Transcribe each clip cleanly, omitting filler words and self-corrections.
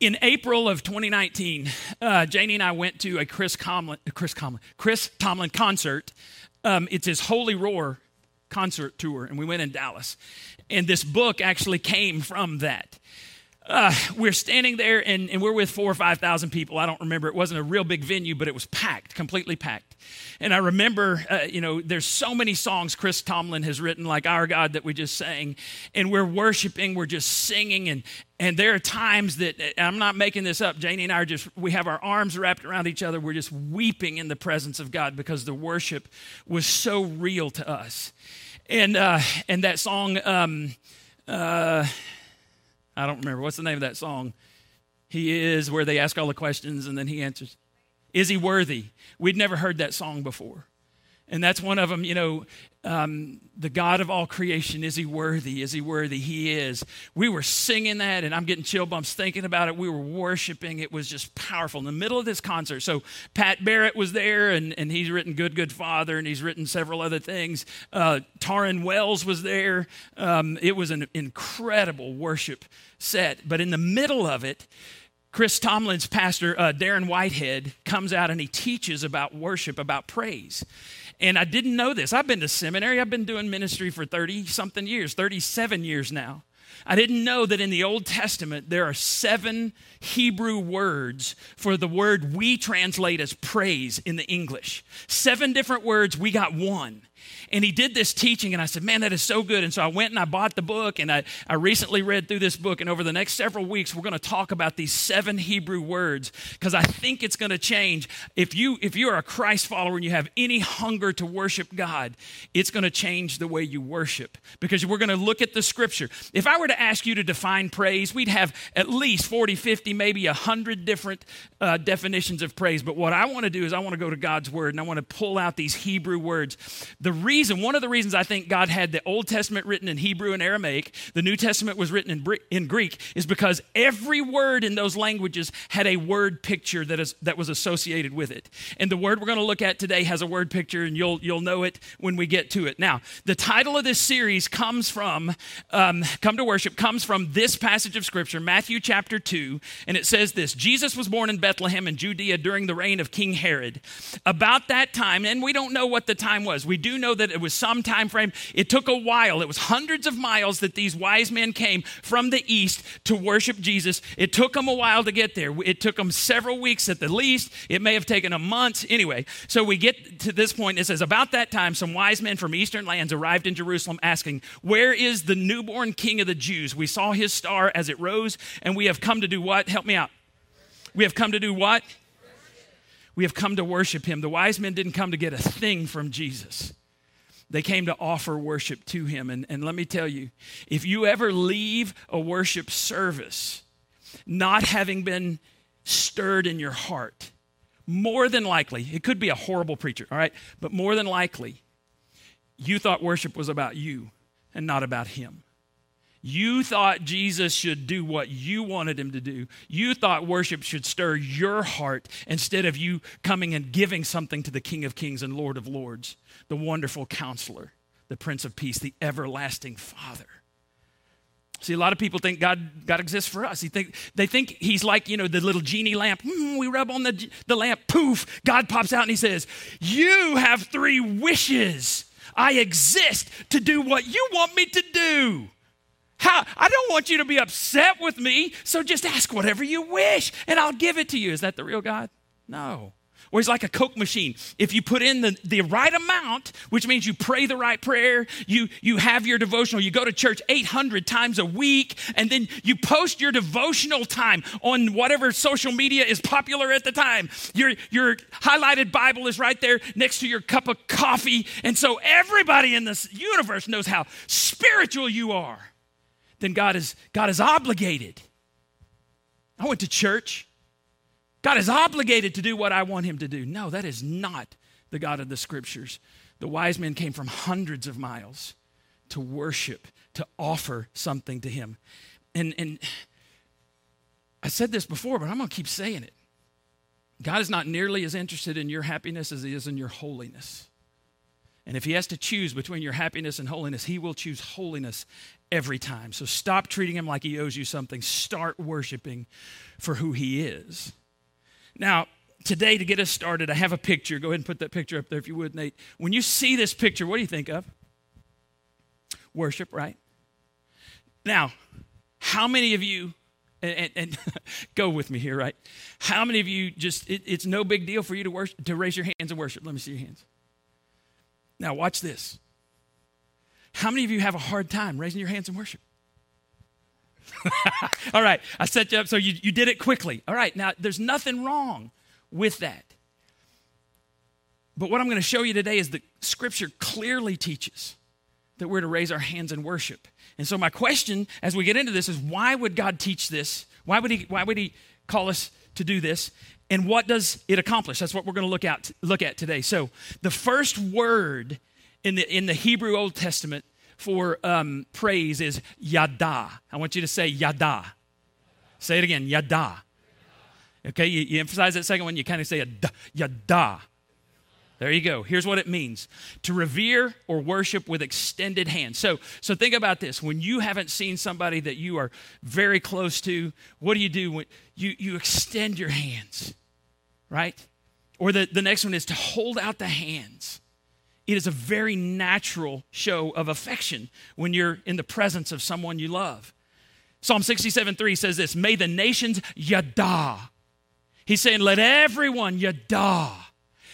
In April of 2019, Janie and I went to a Chris Tomlin concert. It's his Holy Roar concert tour, and we went in Dallas. And this book actually came from that. We're standing there, and we're with 4,000 or 5,000 people. I don't remember. It wasn't a real big venue, but it was packed, completely packed. And I remember, there's so many songs Chris Tomlin has written, like Our God that we just sang, and we're worshiping, we're just singing, and there are times that, I'm not making this up, Janie and I we have our arms wrapped around each other, we're just weeping in the presence of God because the worship was so real to us. And that song, I don't remember, what's the name of that song? He Is, where they ask all the questions and then he answers. Is he worthy? We'd never heard that song before. And that's one of them, the God of all creation, is he worthy? Is he worthy? He is. We were singing that, and I'm getting chill bumps thinking about it. We were worshiping. It was just powerful in the middle of this concert. So Pat Barrett was there, and he's written Good, Good Father, and he's written several other things. Taryn Wells was there. It was an incredible worship set. But in the middle of it, Chris Tomlin's pastor, Darren Whitehead, comes out and he teaches about worship, about praise. And I didn't know this. I've been to seminary. I've been doing ministry for 30-something years, 37 years now. I didn't know that in the Old Testament, there are 7 Hebrew words for the word we translate as praise in the English. 7 different words, we got one. And he did this teaching, and I said, man, that is so good. And so I went and I bought the book, and I recently read through this book, and over the next several weeks, we're going to talk about these 7 Hebrew words, because I think it's going to change. If you are a Christ follower and you have any hunger to worship God, it's going to change the way you worship, because we're going to look at the scripture. If I were to ask you to define praise, we'd have at least 40, 50, maybe 100 different definitions of praise. But what I want to do is I want to go to God's word, and I want to pull out these Hebrew words. One of the reasons I think God had the Old Testament written in Hebrew and Aramaic, the New Testament was written in Greek, is because every word in those languages had a word picture that was associated with it. And the word we're going to look at today has a word picture, and you'll know it when we get to it. Now, the title of this series comes from, Come to Worship, comes from this passage of Scripture, Matthew chapter 2, and it says this: Jesus was born in Bethlehem in Judea during the reign of King Herod. About that time, and we don't know what the time was. We do know that it was some time frame. It took a while. It was hundreds of miles that these wise men came from the east to worship Jesus. It took them a while to get there. It took them several weeks at the least. It may have taken a month. Anyway, so we get to this point. It says, about that time, some wise men from eastern lands arrived in Jerusalem asking, where is the newborn King of the Jews? We saw his star as it rose, and we have come to do what? Help me out. We have come to do what? We have come to worship him. The wise men didn't come to get a thing from Jesus. They came to offer worship to him. And let me tell you, if you ever leave a worship service not having been stirred in your heart, more than likely, it could be a horrible preacher, all right? But more than likely, you thought worship was about you and not about him. You thought Jesus should do what you wanted him to do. You thought worship should stir your heart instead of you coming and giving something to the King of Kings and Lord of Lords, the wonderful counselor, the Prince of Peace, the everlasting Father. See, a lot of people think God exists for us. They think he's like, the little genie lamp. We rub on the lamp, poof, God pops out and he says, you have 3 wishes. I exist to do what you want me to do. I don't want you to be upset with me, so just ask whatever you wish, and I'll give it to you. Is that the real God? No. Or he's like a Coke machine. If you put in the right amount, which means you pray the right prayer, you have your devotional, you go to church 800 times a week, and then you post your devotional time on whatever social media is popular at the time. Your highlighted Bible is right there next to your cup of coffee, and so everybody in this universe knows how spiritual you are. Then God is obligated. I went to church. God is obligated to do what I want him to do. No, that is not the God of the scriptures. The wise men came from hundreds of miles to worship, to offer something to him. And I said this before, but I'm going to keep saying it. God is not nearly as interested in your happiness as he is in your holiness. And if he has to choose between your happiness and holiness, he will choose holiness every time. So stop treating him like he owes you something. Start worshiping for who he is. Now, today, to get us started, I have a picture. Go ahead and put that picture up there if you would, Nate. When you see this picture, what do you think of? Worship, right? Now, how many of you, and go with me here, right? How many of you just, it's no big deal for you to worship, to raise your hands and worship? Let me see your hands. Now, watch this. How many of you have a hard time raising your hands in worship? All right, I set you up so you did it quickly. All right, now, there's nothing wrong with that. But what I'm going to show you today is that Scripture clearly teaches that we're to raise our hands in worship. And so my question as we get into this is, why would God teach this? Why would he call us to do this? And what does it accomplish? That's what we're going to look at today. So the first word in the Hebrew Old Testament for praise is yada. I want you to say yada. Say it again, yada. Okay, you emphasize that second one, you kind of say yada. There you go. Here's what it means: to revere or worship with extended hands. So think about this. When you haven't seen somebody that you are very close to, what do? When you extend your hands, right? Or the next one is to hold out the hands. It is a very natural show of affection when you're in the presence of someone you love. Psalm 67:3 says this: may the nations yada. He's saying, let everyone yada.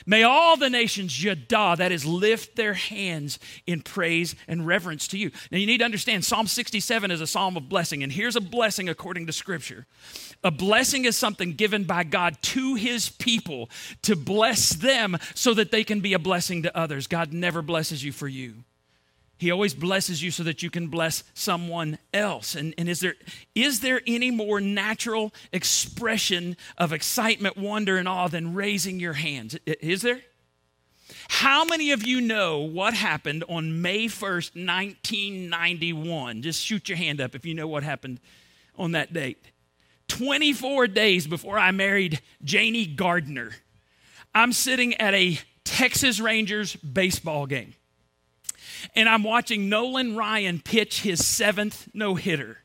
May all the nations yada, that is, lift their hands in praise and reverence to you. Now, you need to understand, Psalm 67 is a psalm of blessing, and here's a blessing according to Scripture. A blessing is something given by God to his people to bless them so that they can be a blessing to others. God never blesses you for you. He always blesses you so that you can bless someone else. And is there any more natural expression of excitement, wonder, and awe than raising your hands? Is there? How many of you know what happened on May 1st, 1991? Just shoot your hand up if you know what happened on that date. 24 days before I married Janie Gardner, I'm sitting at a Texas Rangers baseball game. And I'm watching Nolan Ryan pitch his 7th no-hitter.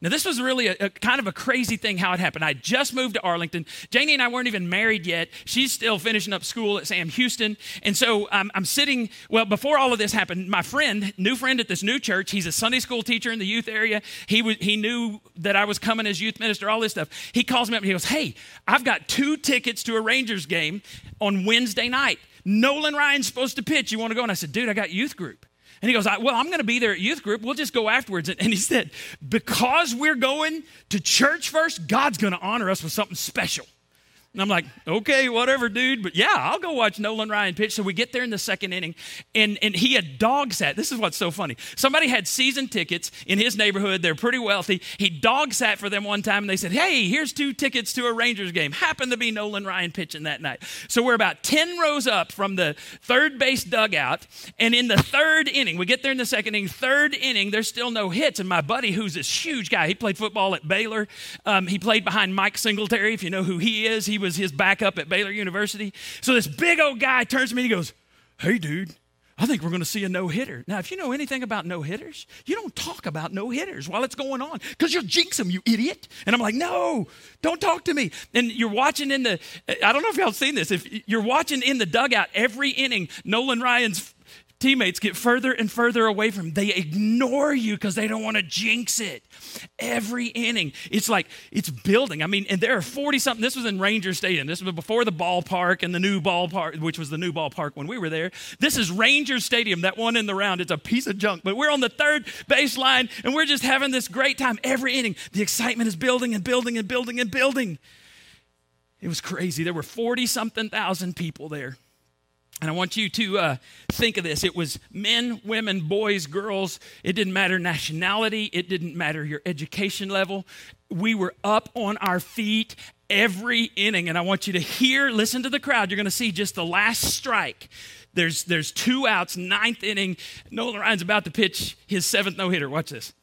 Now, this was really a kind of a crazy thing how it happened. I just moved to Arlington. Janie and I weren't even married yet. She's still finishing up school at Sam Houston. And so I'm sitting, well, before all of this happened, my friend at this new church, he's a Sunday school teacher in the youth area. He knew that I was coming as youth minister, all this stuff. He calls me up and he goes, hey, I've got 2 tickets to a Rangers game on Wednesday night. Nolan Ryan's supposed to pitch. You want to go? And I said, dude, I got youth group. And he goes, well, I'm going to be there at youth group. We'll just go afterwards. And he said, because we're going to church first, God's going to honor us with something special. And I'm like, okay, whatever, dude. But yeah, I'll go watch Nolan Ryan pitch. So we get there in the second inning, and he had dog sat. This is what's so funny. Somebody had season tickets in his neighborhood. They're pretty wealthy. He dog sat for them one time, and they said, hey, here's 2 tickets to a Rangers game. Happened to be Nolan Ryan pitching that night. So we're about 10 rows up from the third base dugout, and in the third inning, we get there in the second inning, there's still no hits. And my buddy, who's this huge guy, he played football at Baylor. He played behind Mike Singletary, if you know who he is. He was his backup at Baylor University. So this big old guy turns to me and he goes, hey, dude, I think we're going to see a no-hitter. Now, if you know anything about no-hitters, you don't talk about no-hitters while it's going on because you'll jinx them, you idiot. And I'm like, no, don't talk to me. And you're watching I don't know if y'all have seen this. If you're watching in the dugout every inning, Nolan Ryan's teammates get further and further away from him. They ignore you because they don't want to jinx it. Every inning, it's like, it's building. I mean, and there are 40-something. This was in Ranger Stadium. This was before the ballpark and the new ballpark, which was the new ballpark when we were there. This is Ranger Stadium, that one in the round. It's a piece of junk, but we're on the third baseline, and we're just having this great time. Every inning, the excitement is building and building and building and building. It was crazy. There were 40-something thousand people there. And I want you to think of this. It was men, women, boys, girls. It didn't matter nationality. It didn't matter your education level. We were up on our feet every inning. And I want you to listen to the crowd. You're going to see just the last strike. There's 2 outs, 9th inning. Nolan Ryan's about to pitch his 7th no-hitter. Watch this.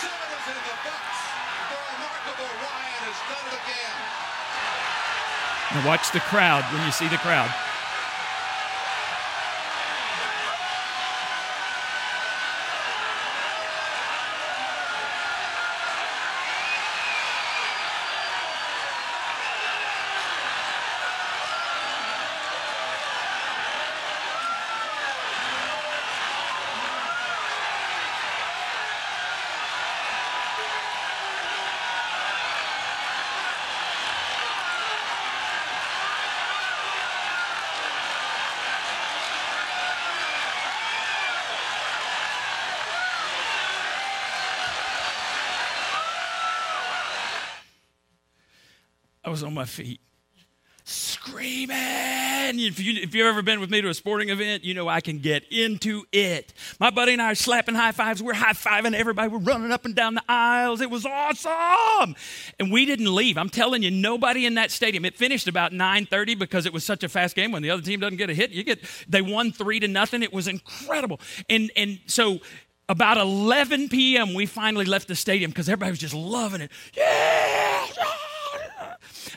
Senators in the box. The remarkable Ryan has done it again. Now watch the crowd when you see the crowd. I was on my feet, screaming. If you've ever been with me to a sporting event, you know I can get into it. My buddy and I are slapping high fives. We're high-fiving everybody. We're running up and down the aisles. It was awesome. And we didn't leave. I'm telling you, nobody in that stadium. It finished about 9:30 because it was such a fast game. When the other team doesn't get a hit, they won 3-0. It was incredible. And so about 11 p.m., we finally left the stadium because everybody was just loving it. Yeah!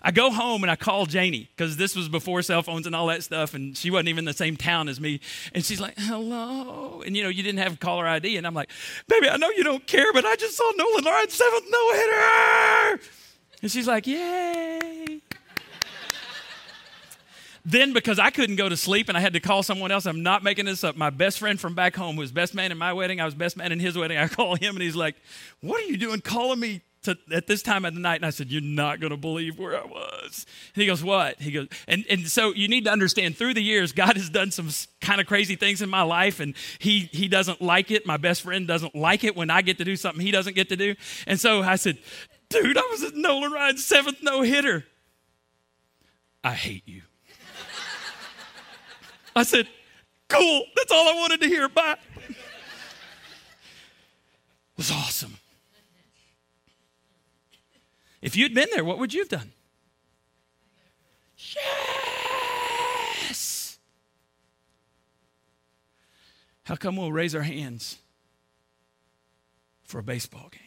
I go home and I call Janie because this was before cell phones and all that stuff, and she wasn't even in the same town as me. And she's like, hello. And, you didn't have caller ID. And I'm like, baby, I know you don't care, but I just saw Nolan Ryan, 7th no-hitter. And she's like, yay. Then because I couldn't go to sleep and I had to call someone else, I'm not making this up, my best friend from back home, who was best man in my wedding, I was best man in his wedding, I call him and he's like, what are you doing calling me at this time of the night? And I said, you're not going to believe where I was. And he goes, what? He goes, and so you need to understand, through the years, God has done some kind of crazy things in my life, and he doesn't like it. My best friend doesn't like it when I get to do something he doesn't get to do. And so I said, dude, I was at Nolan Ryan's 7th no-hitter. I hate you. I said, cool. That's all I wanted to hear. Bye. It was awesome. If you'd been there, what would you have done? Yes! How come we'll raise our hands for a baseball game?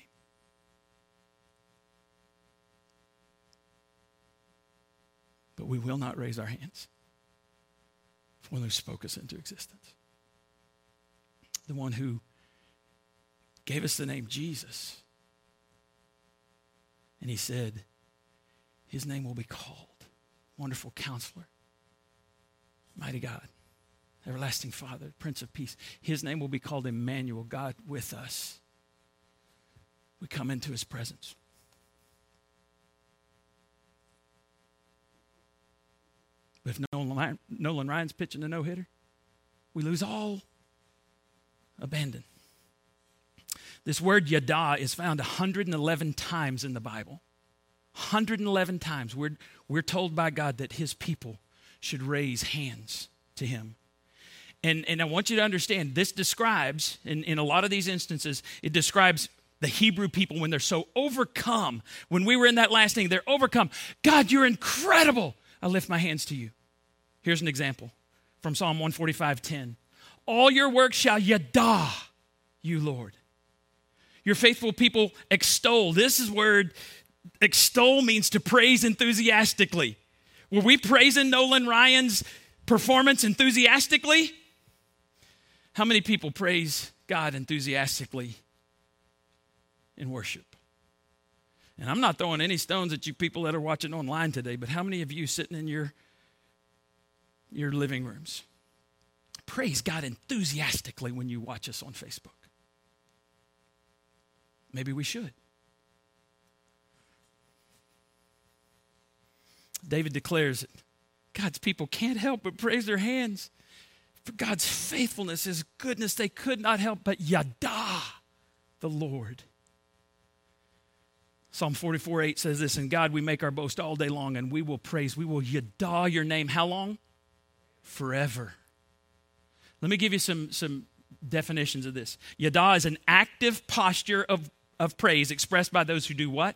But we will not raise our hands for one who spoke us into existence. The one who gave us the name Jesus. And he said, his name will be called Wonderful Counselor, Mighty God, Everlasting Father, Prince of Peace. His name will be called Emmanuel, God with us. We come into his presence. But if Nolan Ryan's pitching a no-hitter, we lose all abandon. This word yada is found 111 times in the Bible. 111 times we're told by God that his people should raise hands to him. And I want you to understand, this describes, in a lot of these instances, it describes the Hebrew people when they're so overcome. When we were in that last thing, they're overcome. God, you're incredible. I lift my hands to you. Here's an example from Psalm 145:10. All your works shall yada you, Lord. Your faithful people extol. This is word, extol means to praise enthusiastically. Were we praising Nolan Ryan's performance enthusiastically? How many people praise God enthusiastically in worship? And I'm not throwing any stones at you people that are watching online today, but how many of you sitting in your living rooms praise God enthusiastically when you watch us on Facebook? Maybe we should. David declares it. God's people can't help but praise their hands for God's faithfulness, his goodness. They could not help but yada the Lord. Psalm 44:8 says this, in God we make our boast all day long, and we will praise, we will yada your name. How long? Forever. Let me give you some definitions of this. Yada is an active posture of praise expressed by those who do what?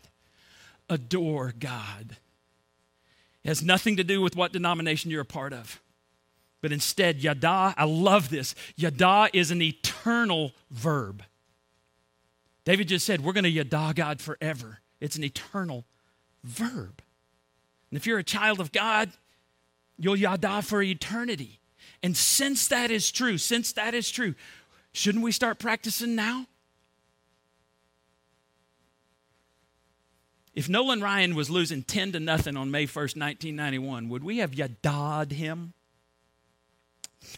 Adore God. It has nothing to do with what denomination you're a part of. But instead, yada, I love this. Yada is an eternal verb David just said, we're going to yada God forever. It's an eternal verb. And if you're a child of God, you'll yada for eternity. And since that is true, shouldn't we start practicing now? If Nolan Ryan was losing 10-0 on May 1st, 1991, would we have yada'd him?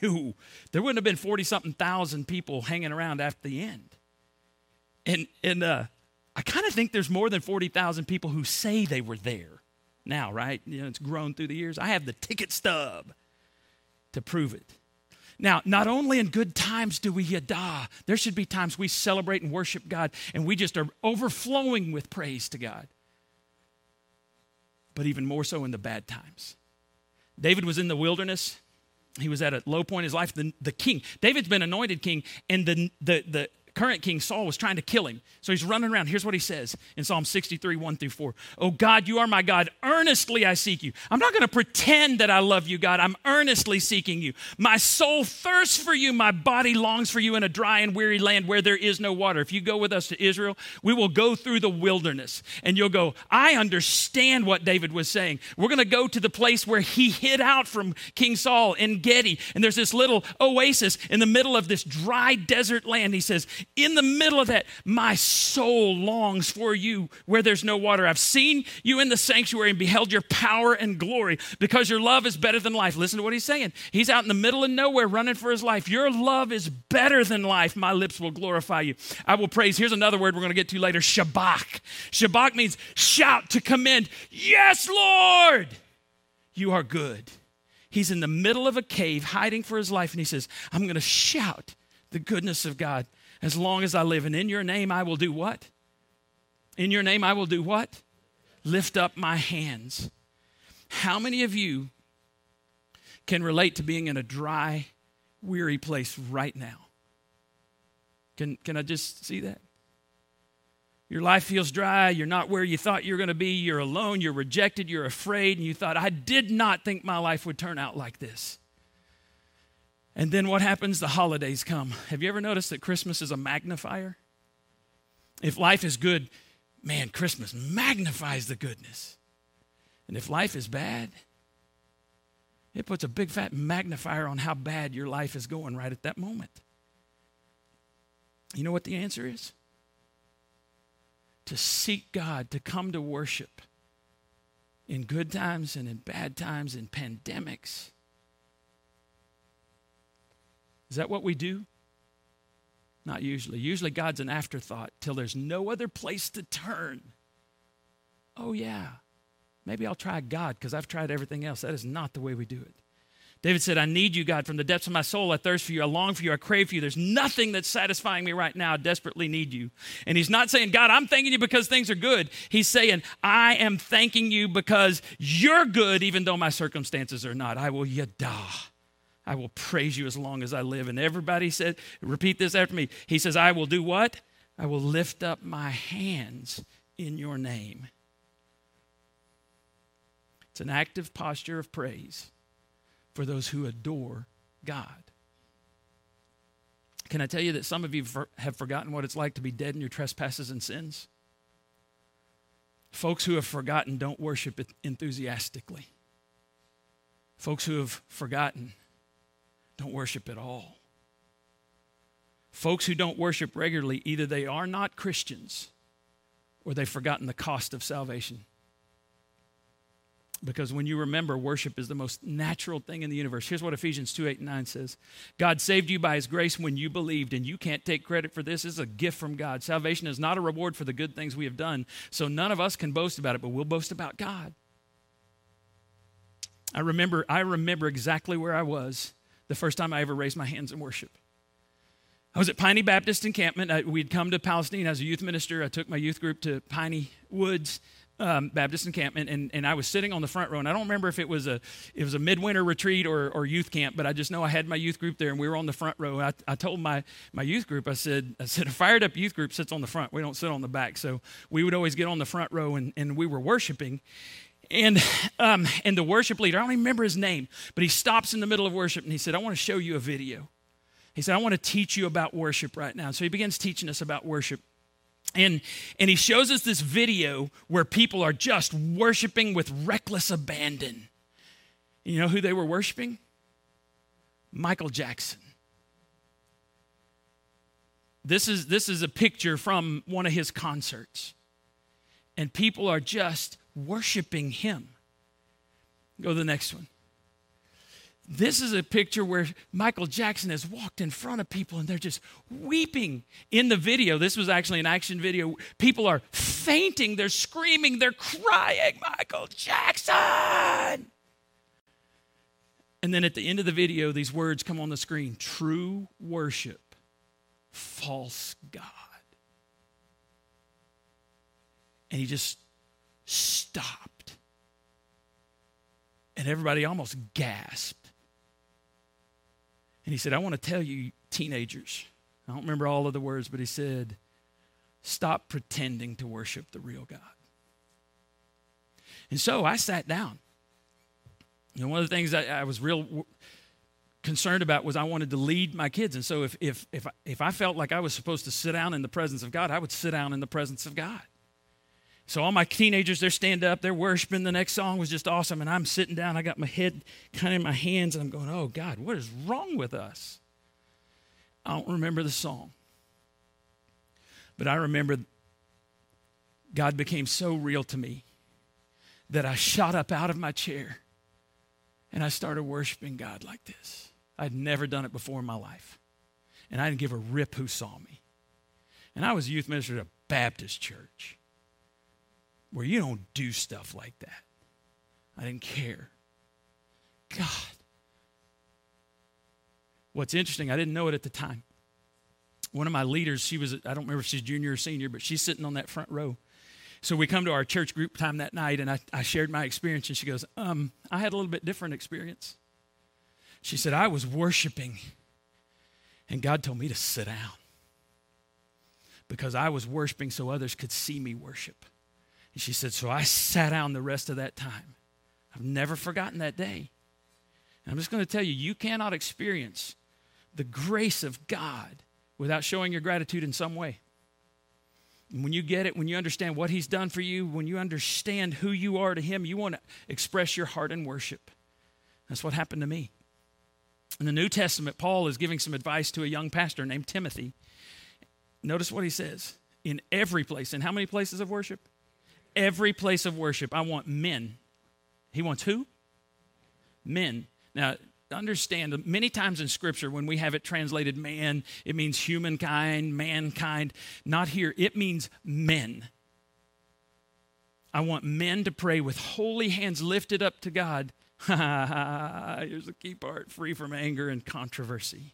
No. There wouldn't have been 40-something thousand people hanging around after the end. And I kind of think there's more than 40,000 people who say they were there now, right? You know, it's grown through the years. I have the ticket stub to prove it. Now, not only in good times do we yada, there should be times we celebrate and worship God, and we just are overflowing with praise to God. But even more so in the bad times. David was in the wilderness. He was at a low point in his life. The king, David's been anointed king, and the current king, Saul, was trying to kill him. So he's running around. Here's what he says in Psalm 63, 1-4. Oh God, you are my God. Earnestly I seek you. I'm not going to pretend that I love you, God. I'm earnestly seeking you. My soul thirsts for you. My body longs for you in a dry and weary land where there is no water. If you go with us to Israel, we will go through the wilderness. And you'll go, I understand what David was saying. We're going to go to the place where he hid out from King Saul in Gedi. And there's this little oasis in the middle of this dry desert land. He says, in the middle of that, my soul longs for you where there's no water. I've seen you in the sanctuary and beheld your power and glory because your love is better than life. Listen to what he's saying. He's out in the middle of nowhere running for his life. Your love is better than life. My lips will glorify you. I will praise. Here's another word we're going to get to later, shabak. Shabak means shout to commend. Yes, Lord, you are good. He's in the middle of a cave hiding for his life, and he says, I'm going to shout the goodness of God as long as I live, and in your name I will do what? In your name I will do what? Lift up my hands. How many of you can relate to being in a dry, weary place right now? Can I just see that? Your life feels dry. You're not where you thought you were going to be. You're alone. You're rejected. You're afraid. And you thought, I did not think my life would turn out like this. And then what happens? The holidays come. Have you ever noticed that Christmas is a magnifier? If life is good, man, Christmas magnifies the goodness. And if life is bad, it puts a big fat magnifier on how bad your life is going right at that moment. You know what the answer is? To seek God, to come to worship in good times and in bad times, in pandemics. Is that what we do? Not usually. Usually God's an afterthought till there's no other place to turn. Oh yeah, maybe I'll try God because I've tried everything else. That is not the way we do it. David said, I need you, God. From the depths of my soul, I thirst for you. I long for you. I crave for you. There's nothing that's satisfying me right now. I desperately need you. And he's not saying, God, I'm thanking you because things are good. He's saying, I am thanking you because you're good even though my circumstances are not. I will yada. I will praise you as long as I live. And everybody said, repeat this after me. He says, I will do what? I will lift up my hands in your name. It's an active posture of praise for those who adore God. Can I tell you that some of you have forgotten what it's like to be dead in your trespasses and sins? Folks who have forgotten don't worship it enthusiastically. Folks who have forgotten don't worship at all. Folks who don't worship regularly, either they are not Christians or they've forgotten the cost of salvation. Because when you remember, worship is the most natural thing in the universe. Here's what Ephesians 2:8-9 says. God saved you by his grace when you believed, and you can't take credit for this. It's a gift from God. Salvation is not a reward for the good things we have done, so none of us can boast about it, but we'll boast about God. I remember exactly where I was the first time I ever raised my hands in worship. I was at Piney Baptist encampment. We'd come to Palestine. I was a youth minister. I took my youth group to Piney Woods Baptist encampment, and I was sitting on the front row. And I don't remember if it was a midwinter retreat or youth camp, but I just know I had my youth group there, and we were on the front row. I told my youth group, I said, a fired up youth group sits on the front. We don't sit on the back. So we would always get on the front row, and we were worshiping. And the worship leader, I don't even remember his name, but he stops in the middle of worship and he said, I want to show you a video. He said, I want to teach you about worship right now. So he begins teaching us about worship. And he shows us this video where people are just worshiping with reckless abandon. You know who they were worshiping? Michael Jackson. This is a picture from one of his concerts. And people are just worshiping him. Go to the next one. This is a picture where Michael Jackson has walked in front of people and they're just weeping in the video. This was actually an action video. People are fainting, they're screaming, they're crying, Michael Jackson! And then at the end of the video, these words come on the screen, true worship, false God. And he just stopped. And everybody almost gasped. And he said, I want to tell you, teenagers, I don't remember all of the words, but he said, stop pretending to worship the real God. And so I sat down. You know, one of the things I was real concerned about was I wanted to lead my kids. And so if I felt like I was supposed to sit down in the presence of God, I would sit down in the presence of God. So all my teenagers, they're standing up, they're worshiping. The next song was just awesome, and I'm sitting down. I got my head kind of in my hands, and I'm going, oh, God, what is wrong with us? I don't remember the song. But I remember God became so real to me that I shot up out of my chair, and I started worshiping God like this. I'd never done it before in my life, and I didn't give a rip who saw me. And I was a youth minister at a Baptist church, where you don't do stuff like that. I didn't care. God. What's interesting, I didn't know it at the time. One of my leaders, she was, I don't remember if she's junior or senior, but she's sitting on that front row. So we come to our church group time that night, and I shared my experience, and she goes, I had a little bit different experience. She said, I was worshiping, and God told me to sit down because I was worshiping so others could see me worship. And she said, so I sat down the rest of that time. I've never forgotten that day. And I'm just going to tell you, you cannot experience the grace of God without showing your gratitude in some way. And when you get it, when you understand what he's done for you, when you understand who you are to him, you want to express your heart in worship. That's what happened to me. In the New Testament, Paul is giving some advice to a young pastor named Timothy. Notice what he says. In every place. In how many places of worship? Every place of worship, I want men. He wants who? Men. Now, understand, many times in Scripture, when we have it translated man, it means humankind, mankind. Not here. It means men. I want men to pray with holy hands lifted up to God. Here's the key part, free from anger and controversy.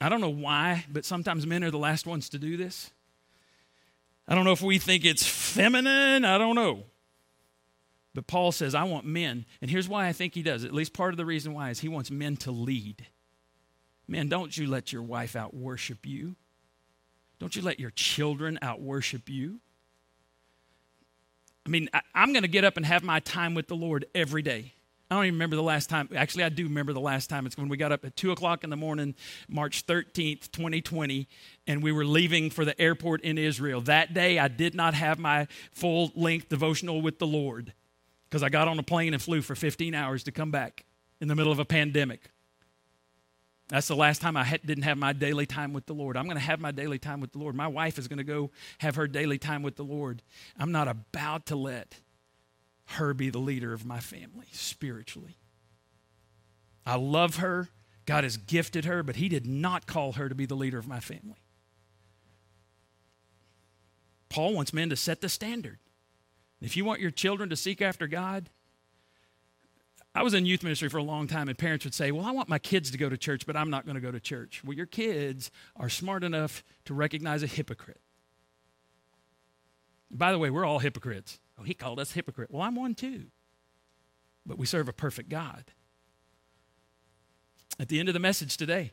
I don't know why, but sometimes men are the last ones to do this. I don't know if we think it's feminine. I don't know. But Paul says, I want men. And here's why I think he does. At least part of the reason why is he wants men to lead. Men, don't you let your wife out worship you. Don't you let your children out worship you. I mean, I'm going to get up and have my time with the Lord every day. I don't even remember the last time. Actually, I do remember the last time. It's when we got up at 2 o'clock in the morning, March 13th, 2020, and we were leaving for the airport in Israel. That day, I did not have my full-length devotional with the Lord because I got on a plane and flew for 15 hours to come back in the middle of a pandemic. That's the last time I didn't have my daily time with the Lord. I'm going to have my daily time with the Lord. My wife is going to go have her daily time with the Lord. I'm not about to let her be the leader of my family spiritually. I love her. God has gifted her, but he did not call her to be the leader of my family. Paul wants men to set the standard. If you want your children to seek after God, I was in youth ministry for a long time, and parents would say, well, I want my kids to go to church, but I'm not going to go to church. Well, your kids are smart enough to recognize a hypocrite. By the way, we're all hypocrites. Oh, he called us hypocrite. Well, I'm one too. But we serve a perfect God. At the end of the message today,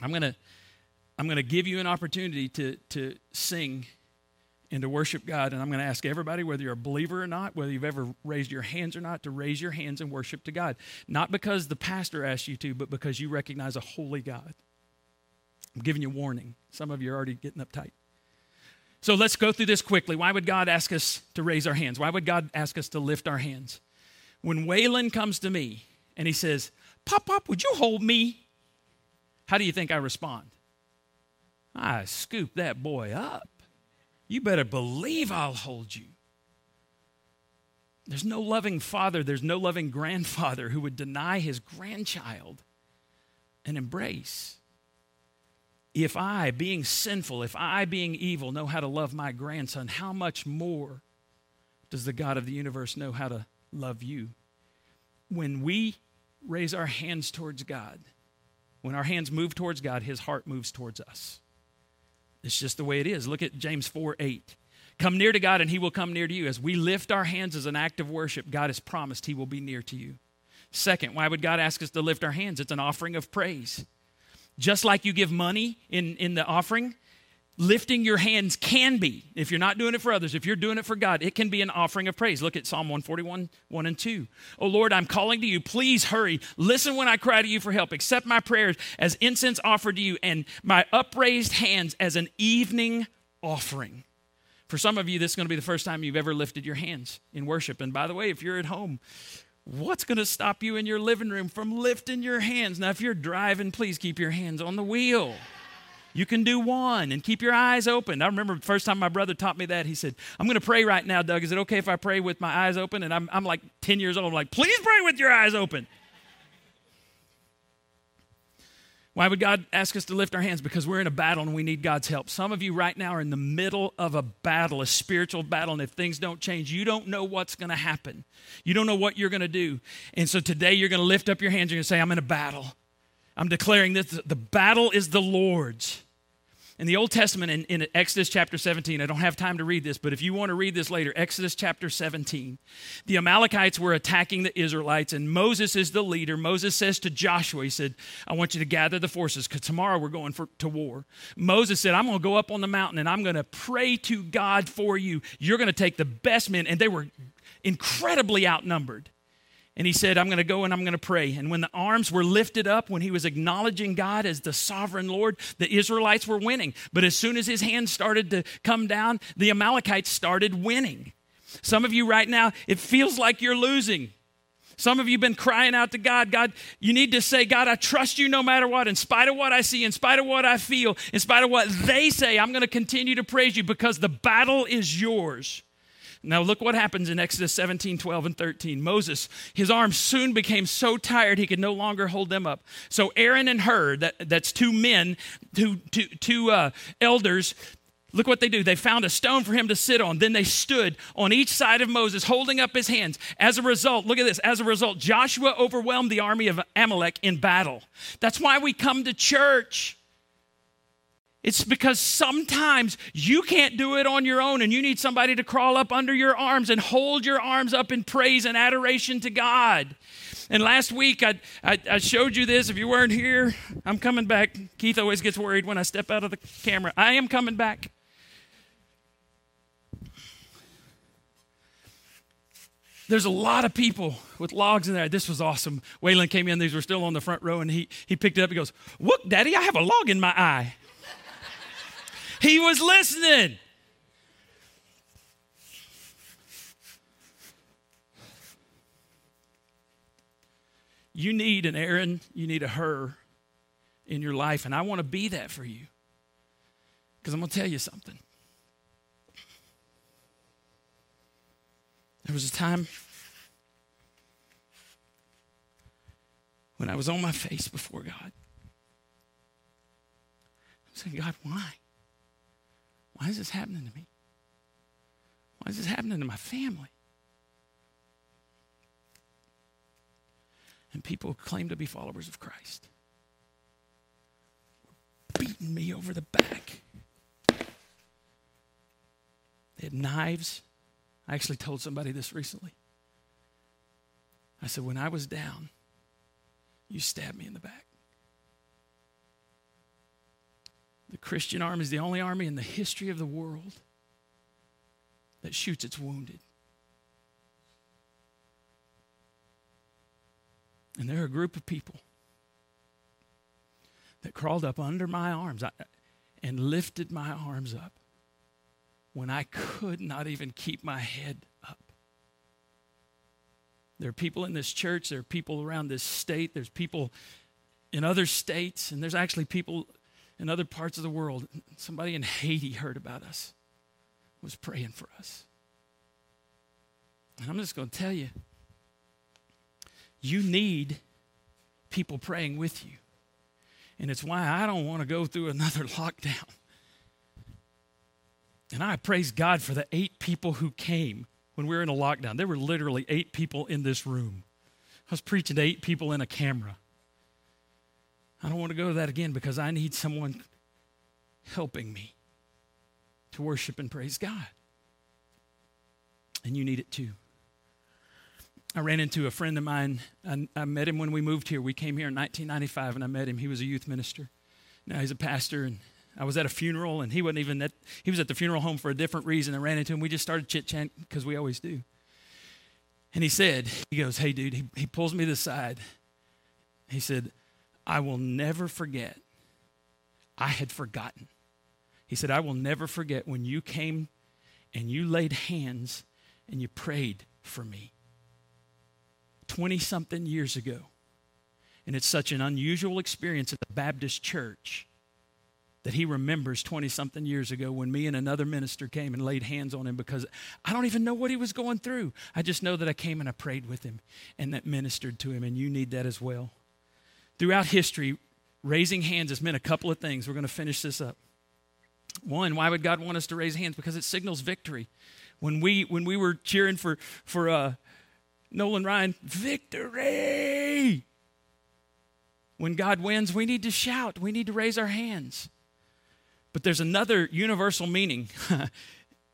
I'm gonna give you an opportunity to sing and to worship God. And I'm going to ask everybody, whether you're a believer or not, whether you've ever raised your hands or not, to raise your hands and worship to God. Not because the pastor asked you to, but because you recognize a holy God. I'm giving you a warning. Some of you are already getting uptight. So let's go through this quickly. Why would God ask us to raise our hands? Why would God ask us to lift our hands? When Waylon comes to me and he says, "Pop, Pop, would you hold me?" How do you think I respond? I scoop that boy up. You better believe I'll hold you. There's no loving father, there's no loving grandfather who would deny his grandchild an embrace. If I, being sinful, if I, being evil, know how to love my grandson, how much more does the God of the universe know how to love you? When we raise our hands towards God, when our hands move towards God, his heart moves towards us. It's just the way it is. Look at James 4:8. Come near to God and he will come near to you. As we lift our hands as an act of worship, God has promised he will be near to you. Second, why would God ask us to lift our hands? It's an offering of praise. Just like you give money in the offering, lifting your hands can be, if you're not doing it for others, if you're doing it for God, it can be an offering of praise. Look at Psalm 141, 1 and 2. Oh Lord, I'm calling to you. Please hurry. Listen when I cry to you for help. Accept my prayers as incense offered to you and my upraised hands as an evening offering. For some of you, this is going to be the first time you've ever lifted your hands in worship. And by the way, if you're at home, what's going to stop you in your living room from lifting your hands? Now, if you're driving, please keep your hands on the wheel. You can do one and keep your eyes open. I remember the first time my brother taught me that, he said, I'm going to pray right now, Doug. Is it okay if I pray with my eyes open? And I'm like 10 years old. I'm like, please pray with your eyes open. Why would God ask us to lift our hands? Because we're in a battle and we need God's help. Some of you right now are in the middle of a battle, a spiritual battle, and if things don't change, you don't know what's going to happen. You don't know what you're going to do. And so today you're going to lift up your hands. You're going to say, I'm in a battle. I'm declaring this. The battle is the Lord's. In the Old Testament, in Exodus chapter 17, I don't have time to read this, but if you want to read this later, Exodus chapter 17, the Amalekites were attacking the Israelites, and Moses is the leader. Moses says to Joshua, he said, I want you to gather the forces, because tomorrow we're going to war. Moses said, I'm going to go up on the mountain, and I'm going to pray to God for you. You're going to take the best men, and they were incredibly outnumbered. And he said, I'm going to go and I'm going to pray. And when the arms were lifted up, when he was acknowledging God as the sovereign Lord, the Israelites were winning. But as soon as his hands started to come down, the Amalekites started winning. Some of you right now, it feels like you're losing. Some of you have been crying out to God. God, you need to say, God, I trust you no matter what. In spite of what I see, in spite of what I feel, in spite of what they say, I'm going to continue to praise you because the battle is yours. Now look what happens in Exodus 17, 12, and 13. Moses, his arms soon became so tired he could no longer hold them up. So Aaron and Hur, that's two men, two elders, look what they do. They found a stone for him to sit on. Then they stood on each side of Moses, holding up his hands. As a result, look at this. As a result, Joshua overwhelmed the army of Amalek in battle. That's why we come to church. It's because sometimes you can't do it on your own and you need somebody to crawl up under your arms and hold your arms up in praise and adoration to God. And last week, I showed you this. If you weren't here, I'm coming back. Keith always gets worried when I step out of the camera. I am coming back. There's a lot of people with logs in there. This was awesome. Waylon came in. These were still on the front row and he picked it up. He goes, "Look, Daddy, I have a log in my eye." He was listening. You need an Aaron, you need a her in your life, and I want to be that for you. Because I'm going to tell you something. There was a time when I was on my face before God. I was saying, God, why? Why is this happening to me? Why is this happening to my family? And people who claim to be followers of Christ were beating me over the back. They had knives. I actually told somebody this recently. I said, when I was down, you stabbed me in the back. The Christian army is the only army in the history of the world that shoots its wounded. And there are a group of people that crawled up under my arms and lifted my arms up when I could not even keep my head up. There are people in this church, there are people around this state, there's people in other states, and there's actually people in other parts of the world. Somebody in Haiti heard about us, was praying for us. And I'm just going to tell you, you need people praying with you. And it's why I don't want to go through another lockdown. And I praise God for the 8 people who came when we were in a lockdown. There were literally 8 people in this room. I was preaching to 8 people in a camera. I don't want to go to that again because I need someone helping me to worship and praise God. And you need it too. I ran into a friend of mine. I met him when we moved here. We came here in 1995 and I met him. He was a youth minister. Now he's a pastor, and I was at a funeral, and he was at the funeral home for a different reason. I ran into him. We just started chit-chatting because we always do. And he goes, hey, dude, he pulls me to the side. He said, I will never forget. I had forgotten. He said, I will never forget when you came and you laid hands and you prayed for me 20-something years ago. And it's such an unusual experience at the Baptist church that he remembers 20-something years ago when me and another minister came and laid hands on him, because I don't even know what he was going through. I just know that I came and I prayed with him and that ministered to him, and you need that as well. Throughout history, raising hands has meant a couple of things. We're going to finish this up. One, why would God want us to raise hands? Because it signals victory. When we were cheering for Nolan Ryan, victory! When God wins, we need to shout. We need to raise our hands. But there's another universal meaning.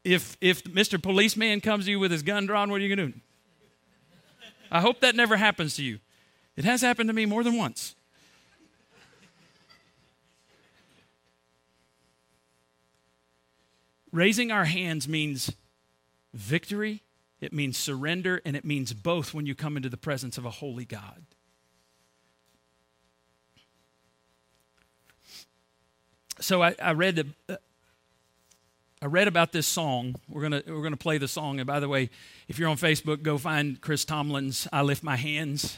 If Mr. Policeman comes to you with his gun drawn, what are you going to do? I hope that never happens to you. It has happened to me more than once. Raising our hands means victory, it means surrender, and it means both when you come into the presence of a holy God. So I read about this song. We're gonna play the song. And by the way, if you're on Facebook, go find Chris Tomlin's "I Lift My Hands."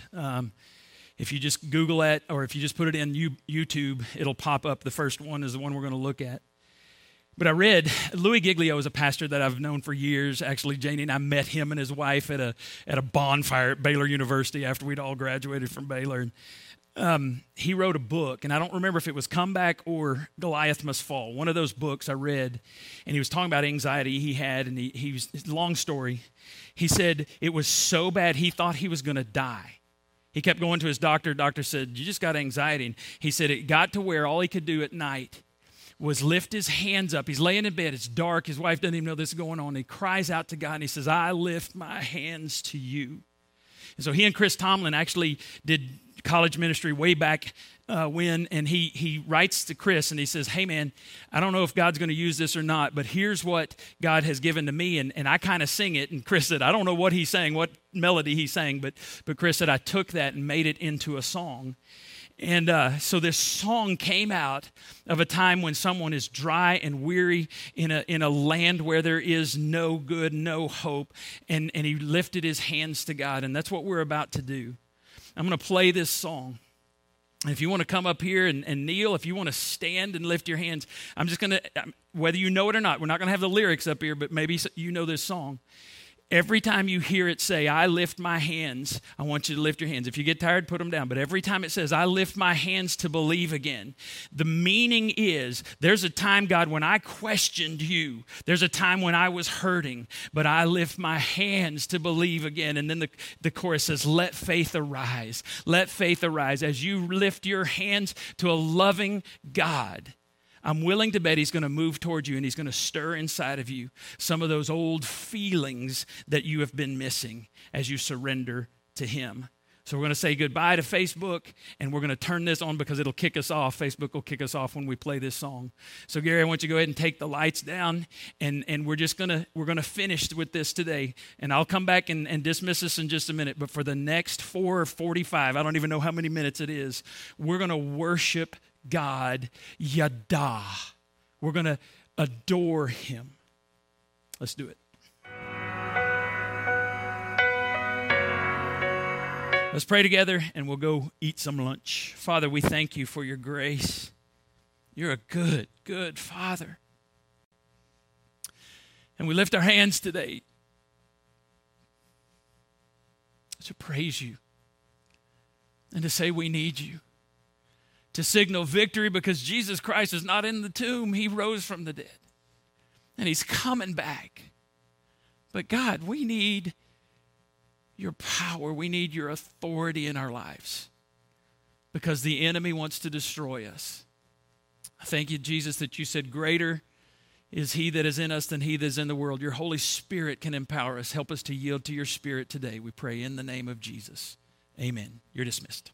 If you just Google it, or if you just put it in YouTube, it'll pop up. The first one is the one we're going to look at. But I read Louis Giglio is a pastor that I've known for years. Actually, Janie and I met him and his wife at a bonfire at Baylor University after we'd all graduated from Baylor. And, he wrote a book, and I don't remember if it was Comeback or Goliath Must Fall, one of those books I read, and he was talking about anxiety he had, and he was, long story, he said it was so bad he thought he was going to die. He kept going to his doctor. Doctor said, you just got anxiety. And he said it got to where all he could do at night was lift his hands up. He's laying in bed, it's dark, his wife doesn't even know this is going on. He cries out to God, and he says, I lift my hands to you. And so he and Chris Tomlin actually did college ministry way back when, and he writes to Chris, and he says, hey, man, I don't know if God's going to use this or not, but here's what God has given to me, and I kind of sing it. And Chris said, I don't know what he sang, what melody he sang, but Chris said, I took that and made it into a song. And so this song came out of a time when someone is dry and weary in a land where there is no good, no hope, and he lifted his hands to God, and that's what we're about to do. I'm going to play this song. And if you want to come up here and kneel, if you want to stand and lift your hands, I'm just going to, whether you know it or not, we're not going to have the lyrics up here, but maybe you know this song. Every time you hear it say, I lift my hands, I want you to lift your hands. If you get tired, put them down. But every time it says, I lift my hands to believe again, the meaning is there's a time, God, when I questioned you. There's a time when I was hurting, but I lift my hands to believe again. And then the chorus says, let faith arise. Let faith arise. As you lift your hands to a loving God, I'm willing to bet he's going to move toward you, and he's going to stir inside of you some of those old feelings that you have been missing as you surrender to him. So we're going to say goodbye to Facebook, and we're going to turn this on because it'll kick us off. Facebook will kick us off when we play this song. So Gary, I want you to go ahead and take the lights down, and we're going to finish with this today. And I'll come back and dismiss this in just a minute. But for the next 45, I don't even know how many minutes it is, we're going to worship God, Yada. We're going to adore him. Let's do it. Let's pray together and we'll go eat some lunch. Father, we thank you for your grace. You're a good, good Father. And we lift our hands today to praise you and to say we need you, to signal victory because Jesus Christ is not in the tomb. He rose from the dead and he's coming back. But God, we need your power. We need your authority in our lives because the enemy wants to destroy us. I thank you, Jesus, that you said greater is he that is in us than he that is in the world. Your Holy Spirit can empower us. Help us to yield to your Spirit today. We pray in the name of Jesus. Amen. You're dismissed.